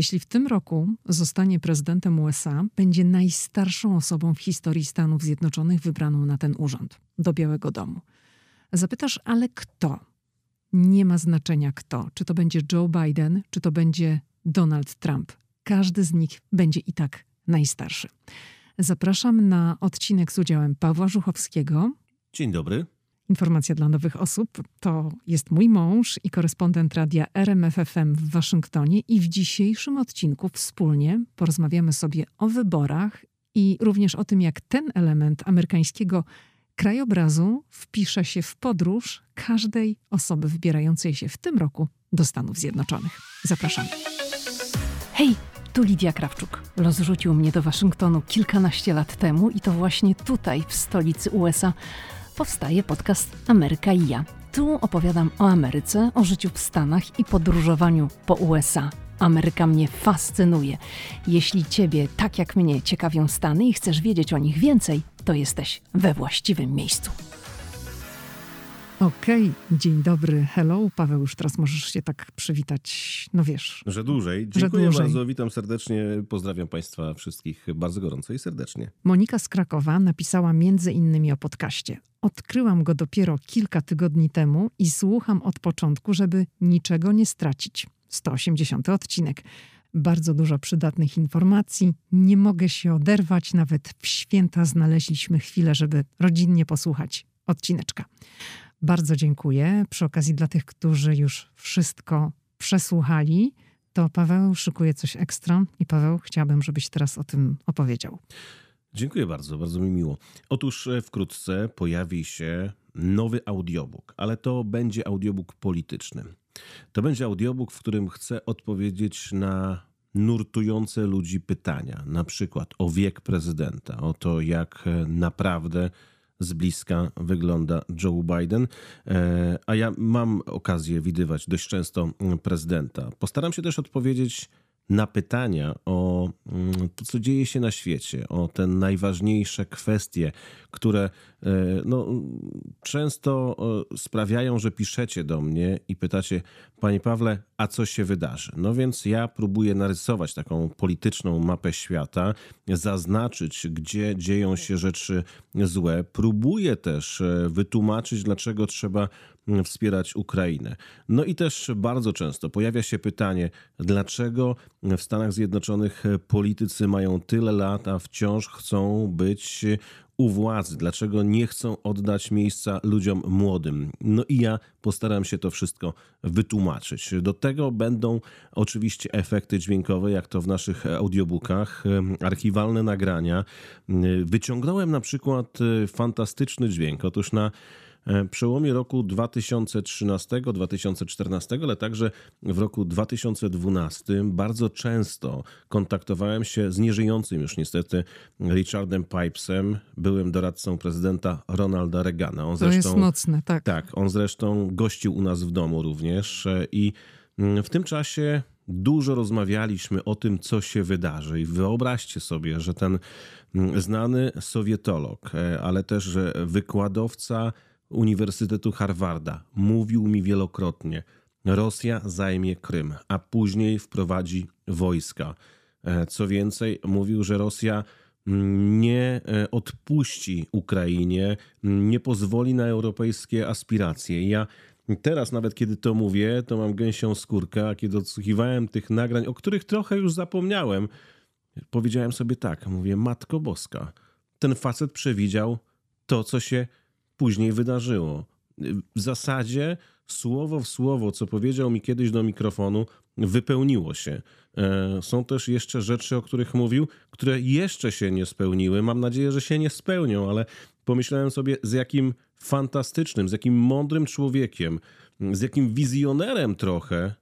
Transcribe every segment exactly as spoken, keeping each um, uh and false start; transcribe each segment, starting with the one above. Jeśli w tym roku zostanie prezydentem U S A, będzie najstarszą osobą w historii Stanów Zjednoczonych wybraną na ten urząd, do Białego Domu. Zapytasz, ale kto? Nie ma znaczenia kto. Czy to będzie Joe Biden, czy to będzie Donald Trump. Każdy z nich będzie i tak najstarszy. Zapraszam na odcinek z udziałem Pawła Żuchowskiego. Dzień dobry. Informacja dla nowych osób. To jest mój mąż i korespondent radia R M F F M w Waszyngtonie i w dzisiejszym odcinku wspólnie porozmawiamy sobie o wyborach i również o tym, jak ten element amerykańskiego krajobrazu wpisze się w podróż każdej osoby wybierającej się w tym roku do Stanów Zjednoczonych. Zapraszamy. Hej, tu Lidia Krawczuk. Los rzucił mnie do Waszyngtonu kilkanaście lat temu i to właśnie tutaj, w stolicy U S A, powstaje podcast Ameryka i ja. Tu opowiadam o Ameryce, o życiu w Stanach i podróżowaniu po U S A. Ameryka mnie fascynuje. Jeśli Ciebie, tak jak mnie, ciekawią Stany i chcesz wiedzieć o nich więcej, to jesteś we właściwym miejscu. Okej, okay. Dzień dobry, hello. Paweł, już teraz możesz się tak przywitać, no wiesz. Że dłużej. Dziękuję że dłużej. bardzo, witam serdecznie, pozdrawiam Państwa wszystkich bardzo gorąco i serdecznie. Monika z Krakowa napisała między innymi o podcaście. Odkryłam go dopiero kilka tygodni temu i słucham od początku, żeby niczego nie stracić. sto osiemdziesiąty odcinek. Bardzo dużo przydatnych informacji. Nie mogę się oderwać, nawet w święta znaleźliśmy chwilę, żeby rodzinnie posłuchać odcineczka. Bardzo dziękuję. Przy okazji dla tych, którzy już wszystko przesłuchali, to Paweł szykuje coś ekstra i Paweł, chciałabym, żebyś teraz o tym opowiedział. Dziękuję bardzo, bardzo mi miło. Otóż wkrótce pojawi się nowy audiobook, ale to będzie audiobook polityczny. To będzie audiobook, w którym chcę odpowiedzieć na nurtujące ludzi pytania, na przykład o wiek prezydenta, o to, jak naprawdę z bliska wygląda Joe Biden, a ja mam okazję widywać dość często prezydenta. Postaram się też odpowiedzieć na pytania o to, co dzieje się na świecie, o te najważniejsze kwestie, które no, często sprawiają, że piszecie do mnie i pytacie, panie Pawle, a co się wydarzy? No więc ja próbuję narysować taką polityczną mapę świata, zaznaczyć, gdzie dzieją się rzeczy złe. Próbuję też wytłumaczyć, dlaczego trzeba wspierać Ukrainę. No i też bardzo często pojawia się pytanie, dlaczego w Stanach Zjednoczonych politycy mają tyle lat, a wciąż chcą być u władzy, dlaczego nie chcą oddać miejsca ludziom młodym. No i ja postaram się to wszystko wytłumaczyć. Do tego będą oczywiście efekty dźwiękowe, jak to w naszych audiobookach, archiwalne nagrania. Wyciągnąłem na przykład fantastyczny dźwięk. Otóż na przełomie roku dwa tysiące trzynastego do dwa tysiące czternastego, ale także w roku dwa tysiące dwunastym bardzo często kontaktowałem się z nieżyjącym już niestety Richardem Pipesem, byłym doradcą prezydenta Ronalda Reagana. On zresztą, to jest mocne, tak. Tak, on zresztą gościł u nas w domu również i w tym czasie dużo rozmawialiśmy o tym, co się wydarzy i wyobraźcie sobie, że ten znany sowietolog, ale też wykładowca Uniwersytetu Harvarda mówił mi wielokrotnie, Rosja zajmie Krym, a później wprowadzi wojska. Co więcej, mówił, że Rosja nie odpuści Ukrainie, nie pozwoli na europejskie aspiracje. Ja teraz nawet kiedy to mówię, to mam gęsią skórkę, a kiedy odsłuchiwałem tych nagrań, o których trochę już zapomniałem, powiedziałem sobie tak, mówię, Matko Boska, ten facet przewidział to, co się później wydarzyło. W zasadzie słowo w słowo, co powiedział mi kiedyś do mikrofonu, wypełniło się. Są też jeszcze rzeczy, o których mówił, które jeszcze się nie spełniły. Mam nadzieję, że się nie spełnią, ale pomyślałem sobie, z jakim fantastycznym, z jakim mądrym człowiekiem, z jakim wizjonerem trochę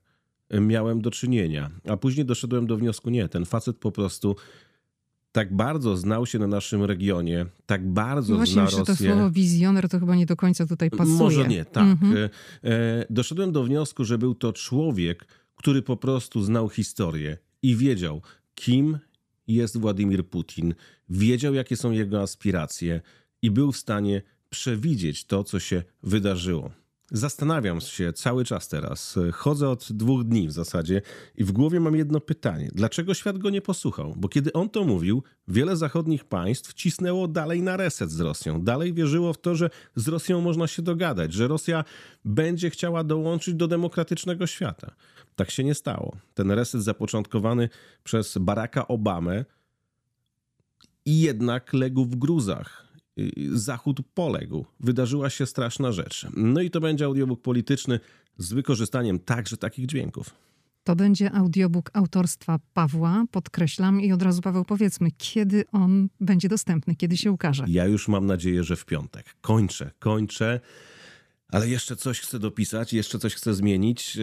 miałem do czynienia. A później doszedłem do wniosku, nie, ten facet po prostu tak bardzo znał się na naszym regionie, tak bardzo Właśnie, zna Rosję. Właśnie, że to słowo wizjoner to chyba nie do końca tutaj pasuje. Może nie, tak. Mhm. Doszedłem do wniosku, że był to człowiek, który po prostu znał historię i wiedział, kim jest Władimir Putin, wiedział, jakie są jego aspiracje i był w stanie przewidzieć to, co się wydarzyło. Zastanawiam się cały czas teraz, chodzę od dwóch dni w zasadzie i w głowie mam jedno pytanie. Dlaczego świat go nie posłuchał? Bo kiedy on to mówił, wiele zachodnich państw cisnęło dalej na reset z Rosją. Dalej wierzyło w to, że z Rosją można się dogadać, że Rosja będzie chciała dołączyć do demokratycznego świata. Tak się nie stało. Ten reset zapoczątkowany przez Baracka Obamę i jednak legł w gruzach. Zachód poległ. Wydarzyła się straszna rzecz. No i to będzie audiobook polityczny z wykorzystaniem także takich dźwięków. To będzie audiobook autorstwa Pawła, podkreślam. I od razu, Paweł, powiedzmy, kiedy on będzie dostępny, kiedy się ukaże? Ja już mam nadzieję, że w piątek. Kończę, kończę. Ale jeszcze coś chcę dopisać, jeszcze coś chcę zmienić.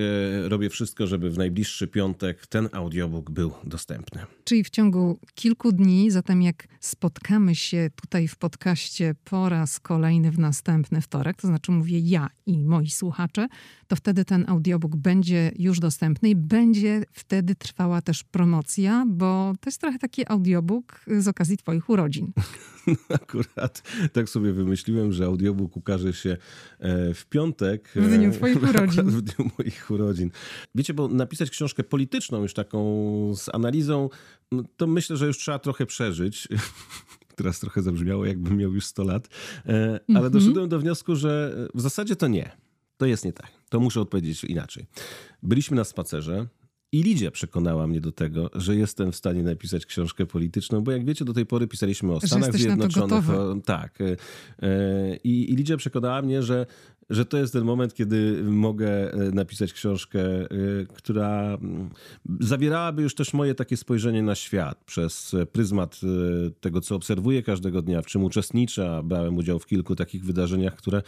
Robię wszystko, żeby w najbliższy piątek ten audiobook był dostępny. Czyli w ciągu kilku dni, zatem jak spotkamy się tutaj w podcaście po raz kolejny w następny wtorek, to znaczy mówię ja i moi słuchacze, to wtedy ten audiobook będzie już dostępny i będzie wtedy trwała też promocja, bo to jest trochę taki audiobook z okazji twoich urodzin. Akurat tak sobie wymyśliłem, że audiobook ukaże się w piątek. W dniu twoich urodzin. W dniu moich urodzin. Wiecie, bo napisać książkę polityczną już taką z analizą, to myślę, że już trzeba trochę przeżyć. Teraz trochę zabrzmiało, jakbym miał już sto lat. Ale mm-hmm. doszedłem do wniosku, że w zasadzie to nie. To jest nie tak. To muszę odpowiedzieć inaczej. Byliśmy na spacerze. I Lidia przekonała mnie do tego, że jestem w stanie napisać książkę polityczną, bo jak wiecie, do tej pory pisaliśmy o Stanach Zjednoczonych. O, tak. I, I Lidia przekonała mnie, że, że to jest ten moment, kiedy mogę napisać książkę, która zawierałaby już też moje takie spojrzenie na świat przez pryzmat tego, co obserwuję każdego dnia, w czym uczestniczę. Brałem udział w kilku takich wydarzeniach, które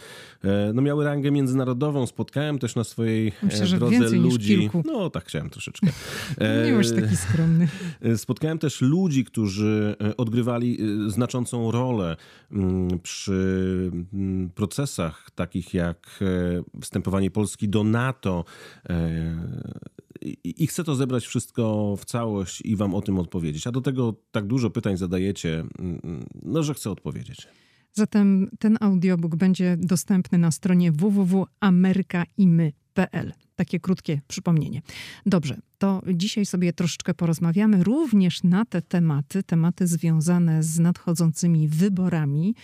no, miały rangę międzynarodową. Spotkałem też na swojej Myślę, że drodze więcej ludzi. Niż kilku. No tak chciałem troszeczkę. Miłość taki skromny. Spotkałem też ludzi, którzy odgrywali znaczącą rolę przy procesach takich jak wstępowanie Polski do NATO. I chcę to zebrać wszystko w całość i wam o tym odpowiedzieć. A do tego tak dużo pytań zadajecie, no że chcę odpowiedzieć. Zatem ten audiobook będzie dostępny na stronie w w w kropka ameryka i my kropka p l. Takie krótkie przypomnienie. Dobrze, to dzisiaj sobie troszeczkę porozmawiamy również na te tematy, tematy związane z nadchodzącymi wyborami.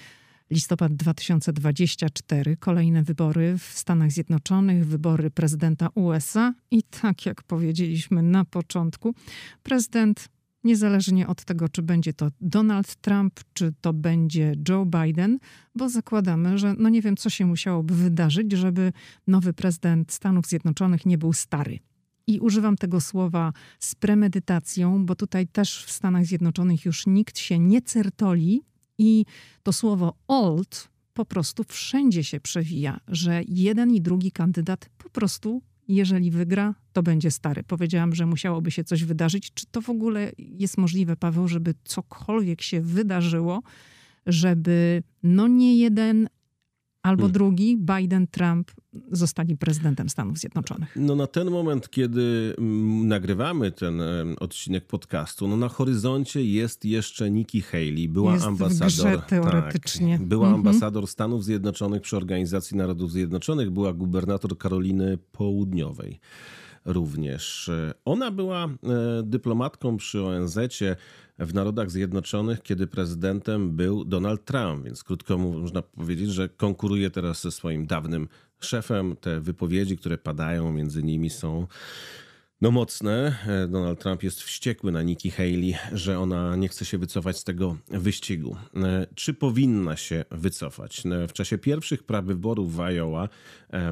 listopad dwa tysiące dwudziesty czwarty, kolejne wybory w Stanach Zjednoczonych, wybory prezydenta U S A i tak jak powiedzieliśmy na początku, prezydent niezależnie od tego, czy będzie to Donald Trump, czy to będzie Joe Biden, bo zakładamy, że no nie wiem, co się musiałoby wydarzyć, żeby nowy prezydent Stanów Zjednoczonych nie był stary. I używam tego słowa z premedytacją, bo tutaj też w Stanach Zjednoczonych już nikt się nie certoli i to słowo old po prostu wszędzie się przewija, że jeden i drugi kandydat po prostu jeżeli wygra, to będzie stary. Powiedziałam, że musiałoby się coś wydarzyć. Czy to w ogóle jest możliwe, Paweł, żeby cokolwiek się wydarzyło, żeby no nie jeden albo hmm. drugi, Biden, Trump, zostali prezydentem Stanów Zjednoczonych? No na ten moment, kiedy nagrywamy ten odcinek podcastu, no na horyzoncie jest jeszcze Nikki Haley, była jest ambasador, w grze teoretycznie. Tak, była ambasador Stanów Zjednoczonych przy Organizacji Narodów Zjednoczonych, była gubernator Karoliny Południowej również. Ona była dyplomatką przy O N Z-cie w Narodach Zjednoczonych, kiedy prezydentem był Donald Trump, więc krótko można powiedzieć, że konkuruje teraz ze swoim dawnym szefem. Te wypowiedzi, które padają między nimi są no mocne. Donald Trump jest wściekły na Nikki Haley, że ona nie chce się wycofać z tego wyścigu. Czy powinna się wycofać? W czasie pierwszych prawyborów w Iowa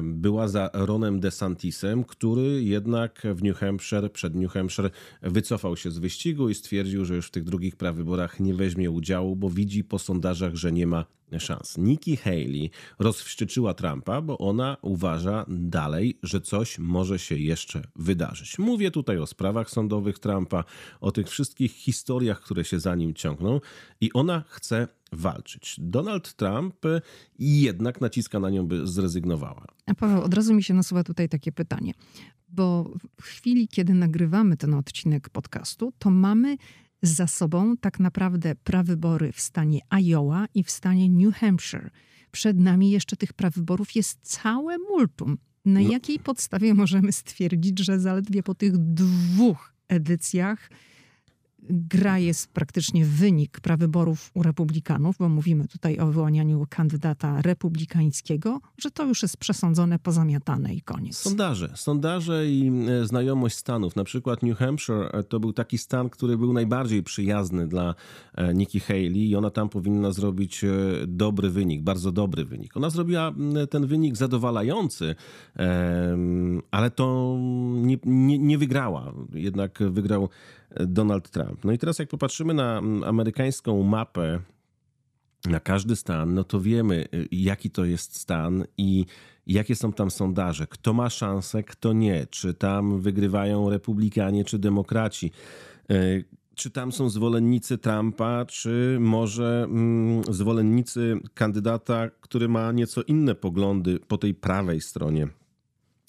była za Ronem DeSantisem, który jednak w New Hampshire, przed New Hampshire wycofał się z wyścigu i stwierdził, że już w tych drugich prawyborach nie weźmie udziału, bo widzi po sondażach, że nie ma szans. Nikki Haley rozwścieczyła Trumpa, bo ona uważa dalej, że coś może się jeszcze wydarzyć. Mówię tutaj o sprawach sądowych Trumpa, o tych wszystkich historiach, które się za nim ciągną i ona chce walczyć. Donald Trump jednak naciska na nią, by zrezygnowała. A Paweł, od razu mi się nasuwa tutaj takie pytanie, bo w chwili, kiedy nagrywamy ten odcinek podcastu, to mamy za sobą tak naprawdę prawybory w stanie Iowa i w stanie New Hampshire. przed nami jeszcze tych prawyborów jest całe multum. Na no. jakiej podstawie możemy stwierdzić, że zaledwie po tych dwóch edycjach gra jest praktycznie wynik prawyborów u republikanów, bo mówimy tutaj o wyłanianiu kandydata republikańskiego, że to już jest przesądzone, pozamiatane i koniec. Sondaże. Sondaże i znajomość stanów. Na przykład New Hampshire to był taki stan, który był najbardziej przyjazny dla Nikki Haley i ona tam powinna zrobić dobry wynik, bardzo dobry wynik. Ona zrobiła ten wynik zadowalający, ale to nie, nie, nie wygrała. Jednak wygrał Donald Trump. No i teraz jak popatrzymy na amerykańską mapę, na każdy stan, no to wiemy, jaki to jest stan i jakie są tam sondaże, kto ma szansę, kto nie, czy tam wygrywają republikanie, czy demokraci, czy tam są zwolennicy Trumpa, czy może mm, zwolennicy kandydata, który ma nieco inne poglądy po tej prawej stronie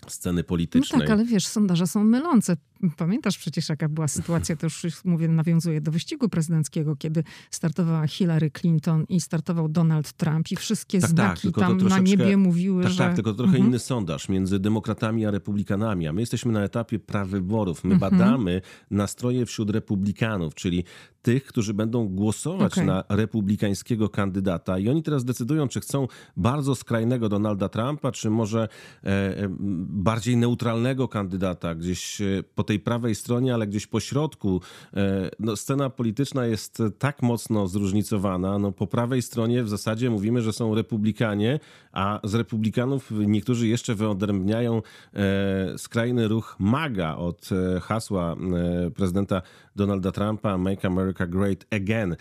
sceny politycznej. No tak, ale wiesz, sondaże są mylące. Pamiętasz przecież, jaka była sytuacja, to już mówię, nawiązuję do wyścigu prezydenckiego, kiedy startowała Hillary Clinton i startował Donald Trump i wszystkie tak, znaki tak, tam na niebie mówiły, tak, że... Tak, tylko to trochę mhm. inny sondaż między demokratami a republikanami, a my jesteśmy na etapie prawyborów. My mhm. badamy nastroje wśród republikanów, czyli tych, którzy będą głosować okay. na republikańskiego kandydata i oni teraz decydują, czy chcą bardzo skrajnego Donalda Trumpa, czy może e, bardziej neutralnego kandydata, gdzieś po tej prawej stronie, ale gdzieś po środku. No, scena polityczna jest tak mocno zróżnicowana. No, po prawej stronie w zasadzie mówimy, że są republikanie, a z republikanów niektórzy jeszcze wyodrębniają skrajny ruch MAGA od hasła prezydenta Donalda Trumpa Make America Great Again.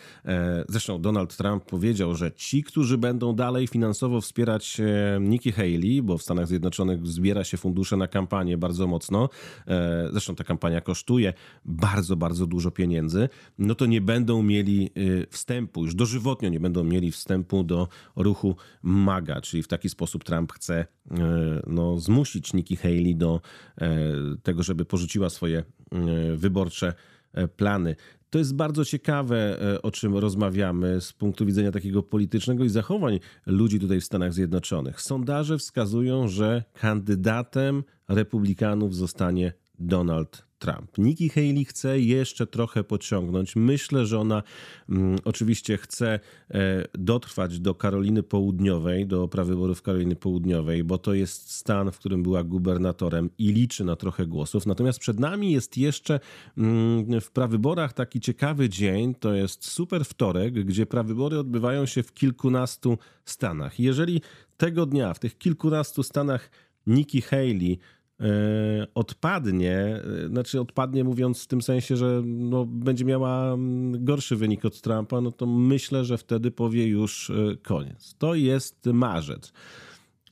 Zresztą Donald Trump powiedział, że ci, którzy będą dalej finansowo wspierać Nikki Haley, bo w Stanach Zjednoczonych zbiera się fundusze na kampanię bardzo mocno, zresztą ta kampania kosztuje bardzo, bardzo dużo pieniędzy, no to nie będą mieli wstępu, już dożywotnio nie będą mieli wstępu do ruchu MAGA, czyli w taki sposób Trump chce no, zmusić Nikki Haley do tego, żeby porzuciła swoje wyborcze plany. To jest bardzo ciekawe, o czym rozmawiamy z punktu widzenia takiego politycznego i zachowań ludzi tutaj w Stanach Zjednoczonych. Sondaże wskazują, że kandydatem republikanów zostanie Donald Trump. Nikki Haley chce jeszcze trochę pociągnąć. Myślę, że ona mm, oczywiście chce e, dotrwać do Karoliny Południowej, do prawyborów Karoliny Południowej, bo to jest stan, w którym była gubernatorem i liczy na trochę głosów. Natomiast przed nami jest jeszcze mm, w prawyborach taki ciekawy dzień, to jest super wtorek, gdzie prawybory odbywają się w kilkunastu stanach. Jeżeli tego dnia w tych kilkunastu stanach Nikki Haley odpadnie, znaczy odpadnie mówiąc w tym sensie, że no będzie miała gorszy wynik od Trumpa, no to myślę, że wtedy powie już koniec. To jest marzec.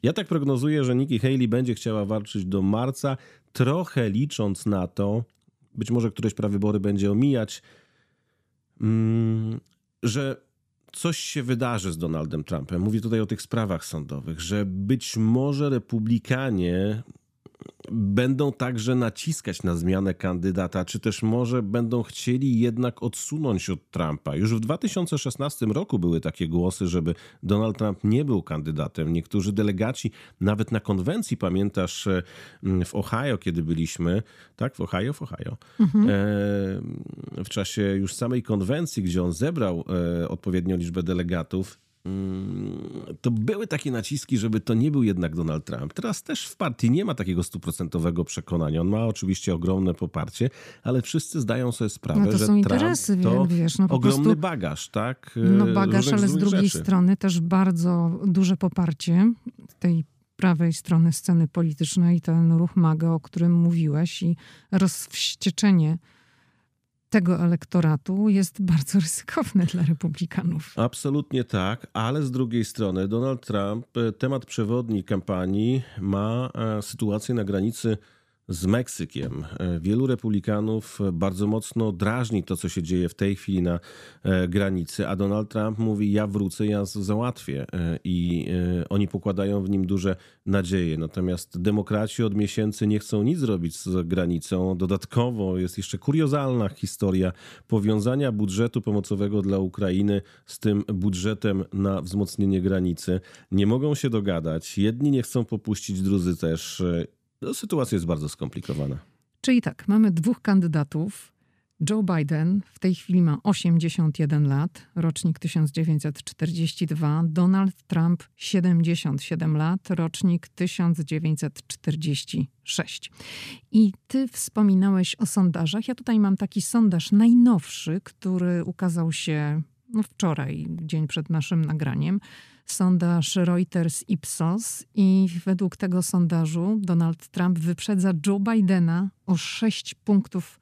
Ja tak prognozuję, że Nikki Haley będzie chciała walczyć do marca, trochę licząc na to, być może któreś prawybory będzie omijać, że coś się wydarzy z Donaldem Trumpem. Mówię tutaj o tych sprawach sądowych, że być może republikanie będą także naciskać na zmianę kandydata, czy też może będą chcieli jednak odsunąć od Trumpa. Już w dwa tysiące szesnastym roku były takie głosy, żeby Donald Trump nie był kandydatem. Niektórzy delegaci, nawet na konwencji, pamiętasz, w Ohio, kiedy byliśmy, tak, w Ohio, w Ohio, mhm. w czasie już samej konwencji, gdzie on zebrał odpowiednią liczbę delegatów, to były takie naciski, żeby to nie był jednak Donald Trump. Teraz też w partii nie ma takiego stuprocentowego przekonania. On ma oczywiście ogromne poparcie, ale wszyscy zdają sobie sprawę, no to że są interesy, Trump to wiesz, no po ogromny prostu, bagaż, tak? No bagaż, różnych, ale z drugiej rzeczy. strony też bardzo duże poparcie tej prawej strony sceny politycznej, ten ruch MAGA, o którym mówiłeś i rozwścieczenie tego elektoratu jest bardzo ryzykowne dla republikanów. Absolutnie tak, ale z drugiej strony Donald Trump, temat przewodni kampanii, ma sytuację na granicy z Meksykiem. Wielu republikanów bardzo mocno drażni to, co się dzieje w tej chwili na granicy, a Donald Trump mówi: ja wrócę, ja załatwię. I oni pokładają w nim duże nadzieje. Natomiast demokraci od miesięcy nie chcą nic zrobić z granicą. Dodatkowo jest jeszcze kuriozalna historia powiązania budżetu pomocowego dla Ukrainy z tym budżetem na wzmocnienie granicy. Nie mogą się dogadać. Jedni nie chcą popuścić, drudzy też. No, sytuacja jest bardzo skomplikowana. Czyli tak, mamy dwóch kandydatów. Joe Biden w tej chwili ma osiemdziesiąt jeden lat, rocznik tysiąc dziewięćset czterdziesty drugi. Donald Trump siedemdziesiąt siedem lat, rocznik tysiąc dziewięćset czterdziesty szósty. I ty wspominałeś o sondażach. Ja tutaj mam taki sondaż najnowszy, który ukazał się no wczoraj, dzień przed naszym nagraniem. Sondaż Reuters Ipsos i według tego sondażu Donald Trump wyprzedza Joe Bidena o sześć punktów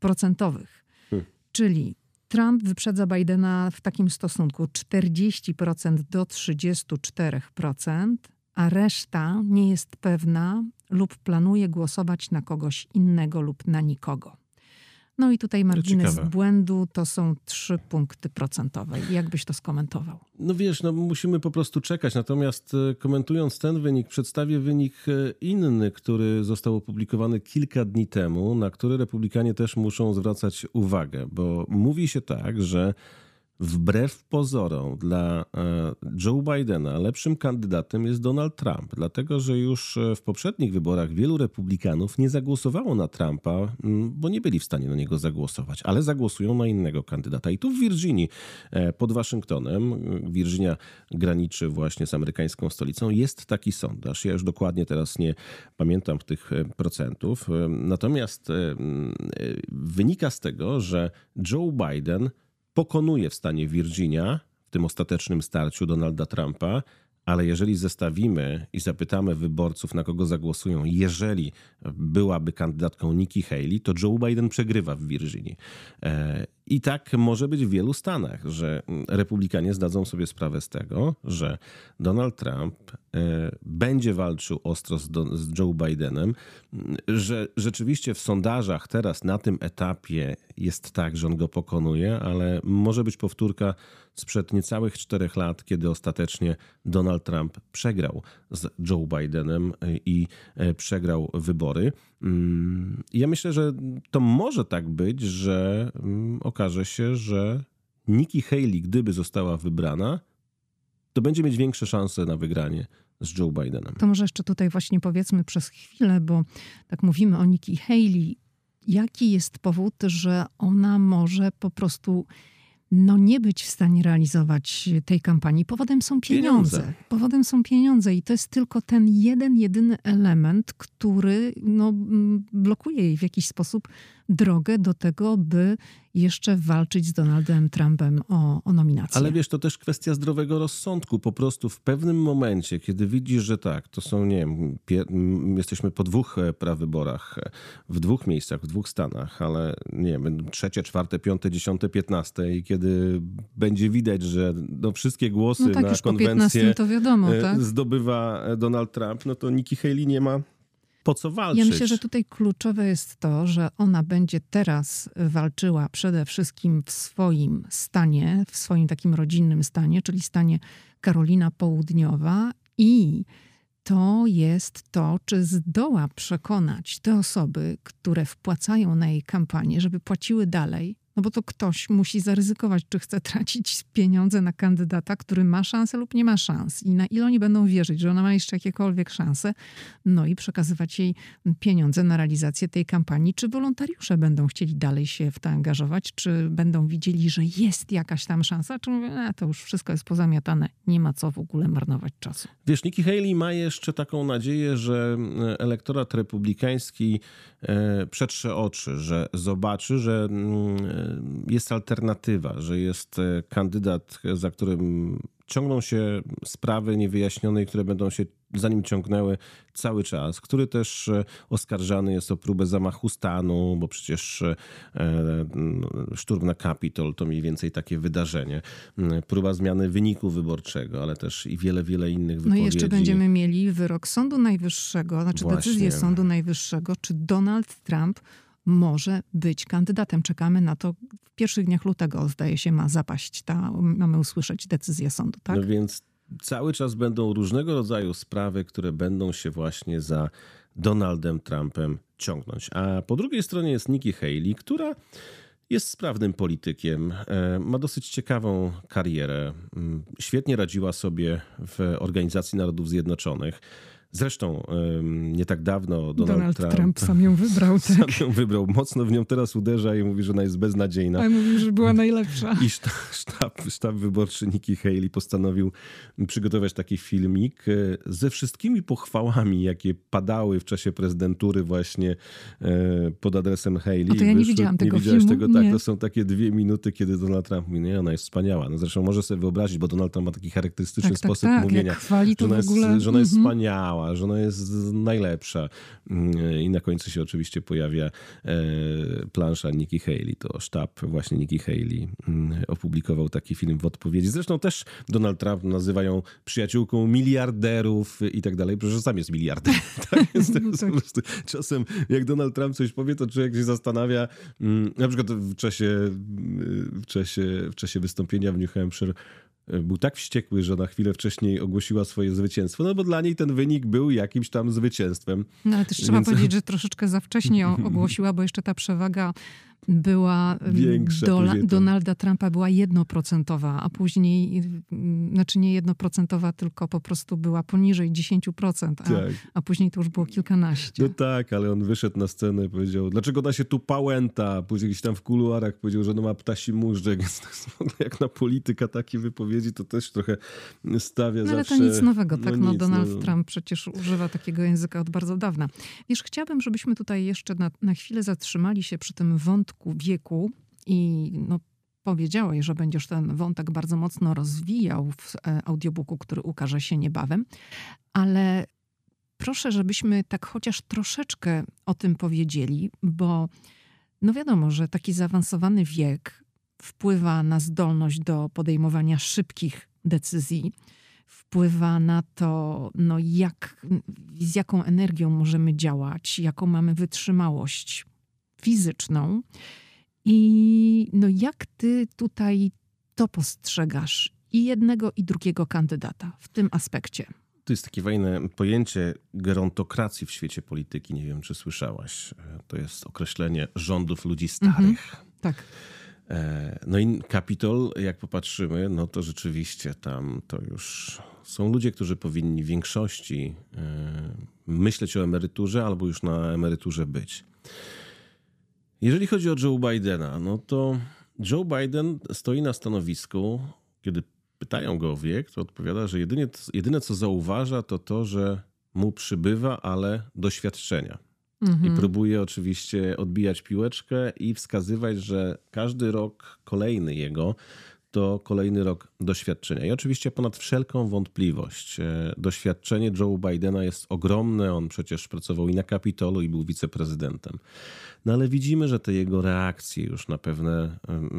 procentowych. Hmm. Czyli Trump wyprzedza Bidena w takim stosunku czterdzieści procent do trzydzieści cztery procent, a reszta nie jest pewna lub planuje głosować na kogoś innego lub na nikogo. No i tutaj margines błędu to są trzy punkty procentowe. Jak byś to skomentował? No wiesz, no musimy po prostu czekać. Natomiast komentując ten wynik, przedstawię wynik inny, który został opublikowany kilka dni temu, na który republikanie też muszą zwracać uwagę, bo mówi się tak, że wbrew pozorom dla Joe Bidena lepszym kandydatem jest Donald Trump, dlatego że już w poprzednich wyborach wielu republikanów nie zagłosowało na Trumpa, bo nie byli w stanie na niego zagłosować, ale zagłosują na innego kandydata. I tu w Wirginii pod Waszyngtonem, Wirginia graniczy właśnie z amerykańską stolicą, jest taki sondaż. Ja już dokładnie teraz nie pamiętam tych procentów, natomiast wynika z tego, że Joe Biden pokonuje w stanie Wirginia w tym ostatecznym starciu Donalda Trumpa, ale jeżeli zestawimy i zapytamy wyborców, na kogo zagłosują, jeżeli byłaby kandydatką Nikki Haley, to Joe Biden przegrywa w Wirginii. I tak może być w wielu stanach, że republikanie zdadzą sobie sprawę z tego, że Donald Trump będzie walczył ostro z, Don- z Joe Bidenem, że rzeczywiście w sondażach teraz na tym etapie jest tak, że on go pokonuje, ale może być powtórka sprzed niecałych czterech lat, kiedy ostatecznie Donald Trump przegrał z Joe Bidenem i przegrał wybory. Ja myślę, że to może tak być, że okaże się, że Nikki Haley, gdyby została wybrana, to będzie mieć większe szanse na wygranie z Joe Bidenem. To może jeszcze tutaj właśnie powiedzmy przez chwilę, bo tak mówimy o Nikki Haley. Jaki jest powód, że ona może po prostu no nie być w stanie realizować tej kampanii? Powodem są pieniądze. pieniądze. Powodem są pieniądze i to jest tylko ten jeden, jedyny element, który no, blokuje jej w jakiś sposób drogę do tego, by jeszcze walczyć z Donaldem Trumpem o, o nominację. Ale wiesz, to też kwestia zdrowego rozsądku. Po prostu w pewnym momencie, kiedy widzisz, że tak, to są, nie wiem, pier- jesteśmy po dwóch prawyborach, w dwóch miejscach, w dwóch stanach, ale nie wiem, trzecie, czwarte, piąte, dziesiąte, piętnaste i kiedy będzie widać, że no, wszystkie głosy no tak, na konwencję to wiadomo, tak? zdobywa Donald Trump, no to Nikki Haley nie ma po co walczyć. Ja myślę, że tutaj kluczowe jest to, że ona będzie teraz walczyła przede wszystkim w swoim stanie, w swoim takim rodzinnym stanie, czyli stanie Karolina Południowa i to jest to, czy zdoła przekonać te osoby, które wpłacają na jej kampanię, żeby płaciły dalej, no bo to ktoś musi zaryzykować, czy chce tracić pieniądze na kandydata, który ma szansę lub nie ma szans. I na ile oni będą wierzyć, że ona ma jeszcze jakiekolwiek szanse, no i przekazywać jej pieniądze na realizację tej kampanii. Czy wolontariusze będą chcieli dalej się w to angażować, czy będą widzieli, że jest jakaś tam szansa, czy mówią, a to już wszystko jest pozamiatane, nie ma co w ogóle marnować czasu. Wiesz, Nikki Haley ma jeszcze taką nadzieję, że elektorat republikański przetrze oczy, że zobaczy, że jest alternatywa, że jest kandydat, za którym ciągną się sprawy niewyjaśnione, które będą się za nim ciągnęły cały czas, który też oskarżany jest o próbę zamachu stanu, bo przecież szturm na Kapitol to mniej więcej takie wydarzenie. Próba zmiany wyniku wyborczego, ale też i wiele, wiele innych wypowiedzi. No i jeszcze będziemy mieli wyrok Sądu Najwyższego, znaczy Właśnie. decyzję Sądu Najwyższego, czy Donald Trump może być kandydatem. Czekamy na to. W pierwszych dniach lutego, zdaje się, ma zapaść ta, mamy usłyszeć decyzję sądu, tak? No więc cały czas będą różnego rodzaju sprawy, które będą się właśnie za Donaldem Trumpem ciągnąć. A po drugiej stronie jest Nikki Haley, która jest sprawnym politykiem, ma dosyć ciekawą karierę. Świetnie radziła sobie w Organizacji Narodów Zjednoczonych. Zresztą nie tak dawno Donald, Donald Trump, Trump sam ją wybrał. Sam tak. ją wybrał. Mocno w nią teraz uderza i mówi, że ona jest beznadziejna. A mówi, że była najlepsza. I sztab, sztab, sztab wyborczy Nikki Haley postanowił przygotować taki filmik ze wszystkimi pochwałami, jakie padały w czasie prezydentury właśnie pod adresem Haley. A to ja nie Wyszły, widziałam nie tego widziałaś filmu. Tego, tak, nie. To są takie dwie minuty, kiedy Donald Trump mówi, nie, ona jest wspaniała. No zresztą może sobie wyobrazić, bo Donald Trump ma taki charakterystyczny tak, sposób tak, tak. mówienia. Jak chwali, to że ona jest, w ogóle... że ona jest mhm. wspaniała, że ona jest najlepsza. I na końcu się oczywiście pojawia plansza Nikki Haley. To sztab właśnie Nikki Haley opublikował taki film w odpowiedzi. Zresztą też Donald Trump nazywa ją przyjaciółką miliarderów i tak dalej. Przecież sam jest miliarderem. Tak jest no tak. Po prostu. Czasem jak Donald Trump coś powie, to człowiek się zastanawia. Na przykład w czasie, w czasie, w czasie wystąpienia w New Hampshire był tak wściekły, że na chwilę wcześniej ogłosiła swoje zwycięstwo, no bo dla niej ten wynik był jakimś tam zwycięstwem. No ale też trzeba Więc... powiedzieć, że troszeczkę za wcześnie ogłosiła, bo jeszcze ta przewaga była większa. Do, Donalda Trumpa była jednoprocentowa, a później, znaczy nie jednoprocentowa, tylko po prostu była poniżej dziesięć procent, a, tak. a później to już było kilkanaście. No tak, ale on wyszedł na scenę i powiedział, dlaczego ona się tu pałęta? Później gdzieś tam w kuluarach powiedział, że no ma ptasi móżdżek. Jak na polityka takie wypowiedzi, to też trochę stawia no, ale zawsze... Ale to nic nowego, tak? No, no nic, Donald no. Trump przecież używa takiego języka od bardzo dawna. Wiesz, chciałabym, żebyśmy tutaj jeszcze na, na chwilę zatrzymali się przy tym wątku wieku i no, powiedziałeś, że będziesz ten wątek bardzo mocno rozwijał w audiobooku, który ukaże się niebawem, ale proszę, żebyśmy tak chociaż troszeczkę o tym powiedzieli, bo no wiadomo, że taki zaawansowany wiek wpływa na zdolność do podejmowania szybkich decyzji, wpływa na to, no jak, z jaką energią możemy działać, jaką mamy wytrzymałość fizyczną. I no jak ty tutaj to postrzegasz? I jednego, i drugiego kandydata w tym aspekcie. To jest takie fajne pojęcie gerontokracji w świecie polityki. Nie wiem, czy słyszałaś. To jest określenie rządów ludzi starych. Mhm, tak. No i Kapitol, jak popatrzymy, no to rzeczywiście tam to już są ludzie, którzy powinni w większości myśleć o emeryturze albo już na emeryturze być. Jeżeli chodzi o Joe Bidena, no to Joe Biden stoi na stanowisku, kiedy pytają go o wiek, to odpowiada, że jedynie, jedyne co zauważa to to, że mu przybywa, ale doświadczenia. Mhm. I próbuje oczywiście odbijać piłeczkę i wskazywać, że każdy rok kolejny jego to kolejny rok doświadczenia. I oczywiście ponad wszelką wątpliwość doświadczenie Joe Bidena jest ogromne. On przecież pracował i na Kapitolu i był wiceprezydentem. No ale widzimy, że te jego reakcje już na pewne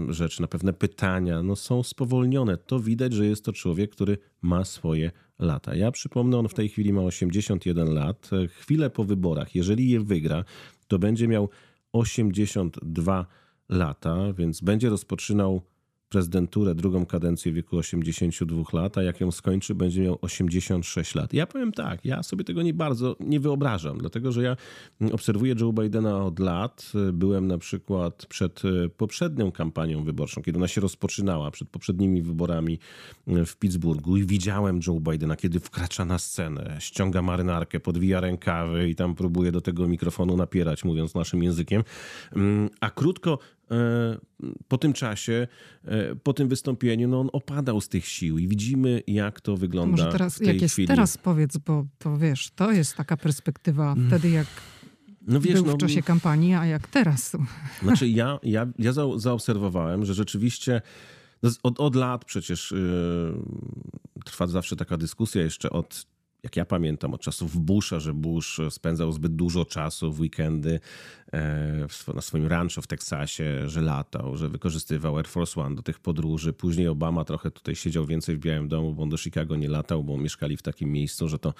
rzeczy, na pewne pytania no są spowolnione. To widać, że jest to człowiek, który ma swoje lata. Ja przypomnę, on w tej chwili ma osiemdziesiąt jeden lat. Chwilę po wyborach, jeżeli je wygra, to będzie miał osiemdziesiąt dwa lata, więc będzie rozpoczynał prezydenturę, drugą kadencję w wieku osiemdziesiąt dwa lat, a jak ją skończy, będzie miał osiemdziesiąt sześć lat. Ja powiem tak, ja sobie tego nie bardzo nie wyobrażam, dlatego że ja obserwuję Joe Bidena od lat. Byłem na przykład przed poprzednią kampanią wyborczą, kiedy ona się rozpoczynała, przed poprzednimi wyborami w Pittsburghu i widziałem Joe Bidena, kiedy wkracza na scenę, ściąga marynarkę, podwija rękawy i tam próbuje do tego mikrofonu napierać, mówiąc naszym językiem. A krótko po tym czasie, po tym wystąpieniu, no on opadał z tych sił i widzimy, jak to wygląda może teraz, w tej jak jest chwili. Teraz powiedz, bo to wiesz, to jest taka perspektywa mm. wtedy, jak no wiesz, był w no, czasie kampanii, a jak teraz. Znaczy ja, ja, ja za, zaobserwowałem, że rzeczywiście od, od lat przecież yy, trwa zawsze taka dyskusja jeszcze od jak ja pamiętam, od czasów Busha, że Bush spędzał zbyt dużo czasu w weekendy na swoim rancho w Teksasie, że latał, że wykorzystywał Air Force One do tych podróży. Później Obama trochę tutaj siedział więcej w Białym Domu, bo on do Chicago nie latał, bo mieszkali w takim miejscu, że to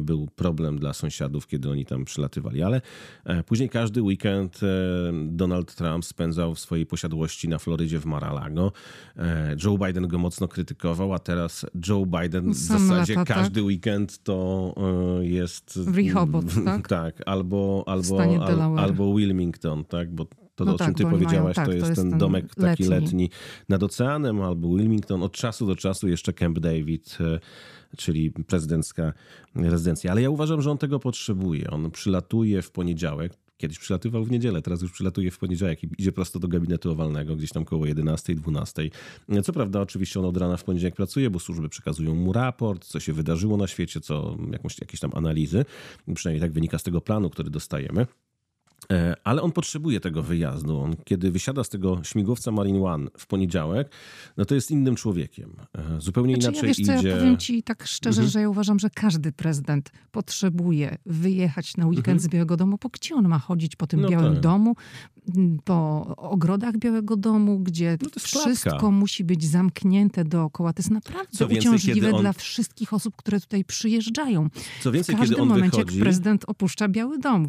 był problem dla sąsiadów, kiedy oni tam przylatywali. Ale później każdy weekend Donald Trump spędzał w swojej posiadłości na Florydzie w Mar-a-Lago. Joe Biden go mocno krytykował, a teraz Joe Biden w Sam zasadzie lata, każdy tak? weekend to jest... W Rehoboth, tak? Tak, albo, albo, al, albo Wilmington, tak? Bo to, no o tak, czym ty powiedziałaś, mają, tak, to, jest to jest ten domek letni. taki letni nad oceanem, albo Wilmington. Od czasu do czasu jeszcze Camp David, czyli prezydencka rezydencja. Ale ja uważam, że on tego potrzebuje. On przylatuje w poniedziałek. Kiedyś przylatywał w niedzielę, teraz już przylatuje w poniedziałek i idzie prosto do gabinetu Owalnego, gdzieś tam koło jedenastej, dwunastej. Co prawda oczywiście on od rana w poniedziałek pracuje, bo służby przekazują mu raport, co się wydarzyło na świecie, co, jakąś, jakieś tam analizy. Przynajmniej tak wynika z tego planu, który dostajemy. Ale on potrzebuje tego wyjazdu. On, kiedy wysiada z tego śmigłowca Marine One w poniedziałek, no to jest innym człowiekiem. Zupełnie znaczy, inaczej ja wiesz, idzie... Co, ja powiem ci tak szczerze, mhm. że ja uważam, że każdy prezydent potrzebuje wyjechać na weekend mhm. z Białego Domu, bo gdzie on ma chodzić po tym no Białym tak. Domu, po ogrodach Białego Domu, gdzie no wszystko klatka. musi być zamknięte dookoła. To jest naprawdę Co uciążliwe więcej, on... dla wszystkich osób, które tutaj przyjeżdżają. Co więcej, w każdym kiedy on momencie wychodzi... jak prezydent opuszcza Biały Dom.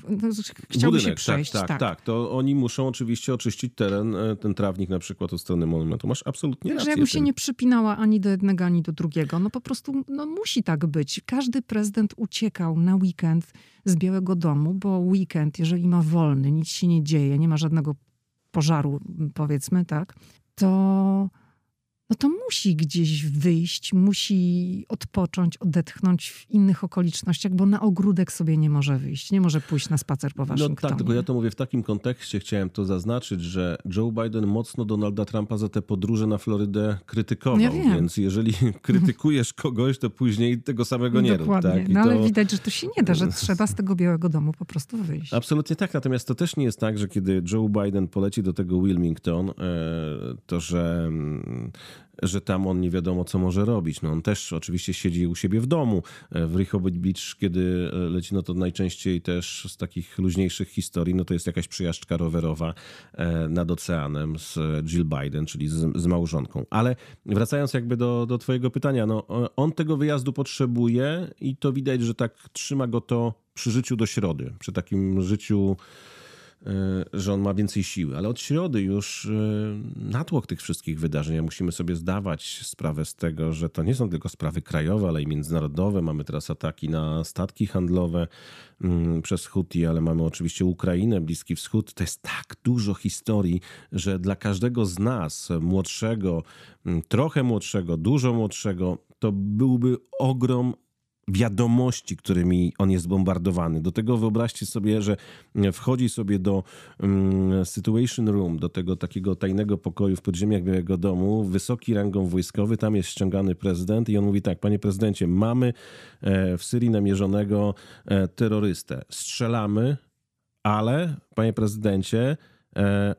Chciałby Budynek. się Przejść, tak, tak, tak, tak. To oni muszą oczywiście oczyścić teren, ten trawnik na przykład od strony monumentu. Masz absolutnie rację. Że jakby się nie przypinała ani do jednego, ani do drugiego. No po prostu no musi tak być. Każdy prezydent uciekał na weekend z Białego Domu, bo weekend, jeżeli ma wolny, nic się nie dzieje, nie ma żadnego pożaru, powiedzmy, tak, to... no to musi gdzieś wyjść, musi odpocząć, odetchnąć w innych okolicznościach, bo na ogródek sobie nie może wyjść, nie może pójść na spacer po Waszyngtonie. No tak, tylko ja to mówię w takim kontekście, chciałem to zaznaczyć, że Joe Biden mocno Donalda Trumpa za te podróże na Florydę krytykował, ja wiem. Więc jeżeli krytykujesz kogoś, to później tego samego nie Dokładnie. rób. Tak? I no ale to... widać, że to się nie da, że trzeba z tego Białego Domu po prostu wyjść. Absolutnie tak, natomiast to też nie jest tak, że kiedy Joe Biden poleci do tego Wilmington, to że... że tam on nie wiadomo, co może robić. No on też oczywiście siedzi u siebie w domu. W Rehoboth Beach, kiedy leci, no to najczęściej też z takich luźniejszych historii, no to jest jakaś przejażdżka rowerowa nad oceanem z Jill Biden, czyli z, z małżonką. Ale wracając jakby do, do twojego pytania, no on tego wyjazdu potrzebuje i to widać, że tak trzyma go to przy życiu do środy, przy takim życiu... że on ma więcej siły, ale od środy już natłok tych wszystkich wydarzeń. Musimy sobie zdawać sprawę z tego, że to nie są tylko sprawy krajowe, ale i międzynarodowe. Mamy teraz ataki na statki handlowe przez Huti, ale mamy oczywiście Ukrainę, Bliski Wschód. To jest tak dużo historii, że dla każdego z nas, młodszego, trochę młodszego, dużo młodszego, to byłby ogrom wiadomości, którymi on jest bombardowany. Do tego wyobraźcie sobie, że wchodzi sobie do Situation Room, do tego takiego tajnego pokoju w podziemiach Białego Domu, wysoki rangą wojskowy, tam jest ściągany prezydent i on mówi tak: panie prezydencie, mamy w Syrii namierzonego terrorystę. Strzelamy, ale panie prezydencie,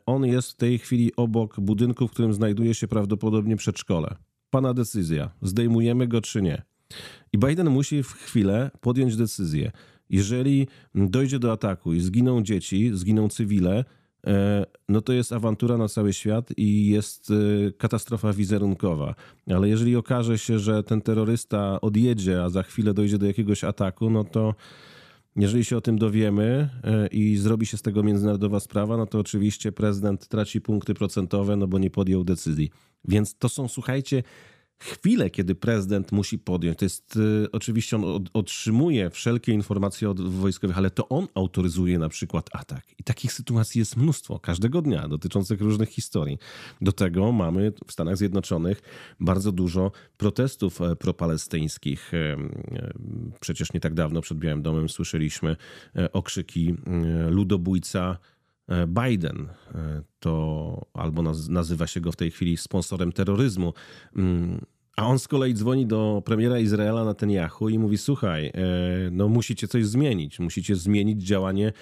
on jest w tej chwili obok budynku, w którym znajduje się prawdopodobnie przedszkole. Pana decyzja, zdejmujemy go czy nie. I Biden musi w chwilę podjąć decyzję. Jeżeli dojdzie do ataku i zginą dzieci, zginą cywile, no to jest awantura na cały świat i jest katastrofa wizerunkowa. Ale jeżeli okaże się, że ten terrorysta odjedzie, a za chwilę dojdzie do jakiegoś ataku, no to jeżeli się o tym dowiemy i zrobi się z tego międzynarodowa sprawa, no to oczywiście prezydent traci punkty procentowe, no bo nie podjął decyzji. Więc to są, słuchajcie... chwilę, kiedy prezydent musi podjąć. To jest, y, oczywiście on od, otrzymuje wszelkie informacje od wojskowych, ale to on autoryzuje na przykład atak. I takich sytuacji jest mnóstwo, każdego dnia, dotyczących różnych historii. Do tego mamy w Stanach Zjednoczonych bardzo dużo protestów propalestyńskich. Przecież nie tak dawno przed Białym Domem słyszeliśmy okrzyki ludobójca Biden, to albo nazywa się go w tej chwili sponsorem terroryzmu, a on z kolei dzwoni do premiera Izraela Netanyahu i mówi: słuchaj, no musicie coś zmienić, musicie zmienić działanie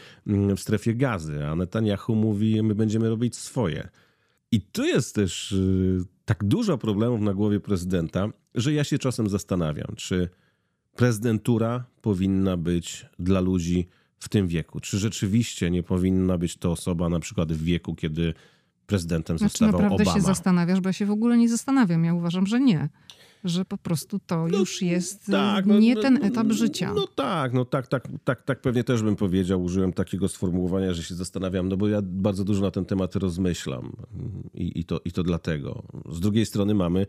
w strefie Gazy, a Netanyahu mówi: my będziemy robić swoje. I tu jest też tak dużo problemów na głowie prezydenta, że ja się czasem zastanawiam, czy prezydentura powinna być dla ludzi w tym wieku? Czy rzeczywiście nie powinna być to osoba na przykład w wieku, kiedy prezydentem znaczy, zostawał Obama? Czy naprawdę się zastanawiasz, bo ja się w ogóle nie zastanawiam. Ja uważam, że nie. Że po prostu to no, już jest tak, nie no, ten no, etap życia. No tak, no tak, tak, tak, tak pewnie też bym powiedział. Użyłem takiego sformułowania, że się zastanawiam, no bo ja bardzo dużo na ten temat rozmyślam i, i, to, i to dlatego. Z drugiej strony mamy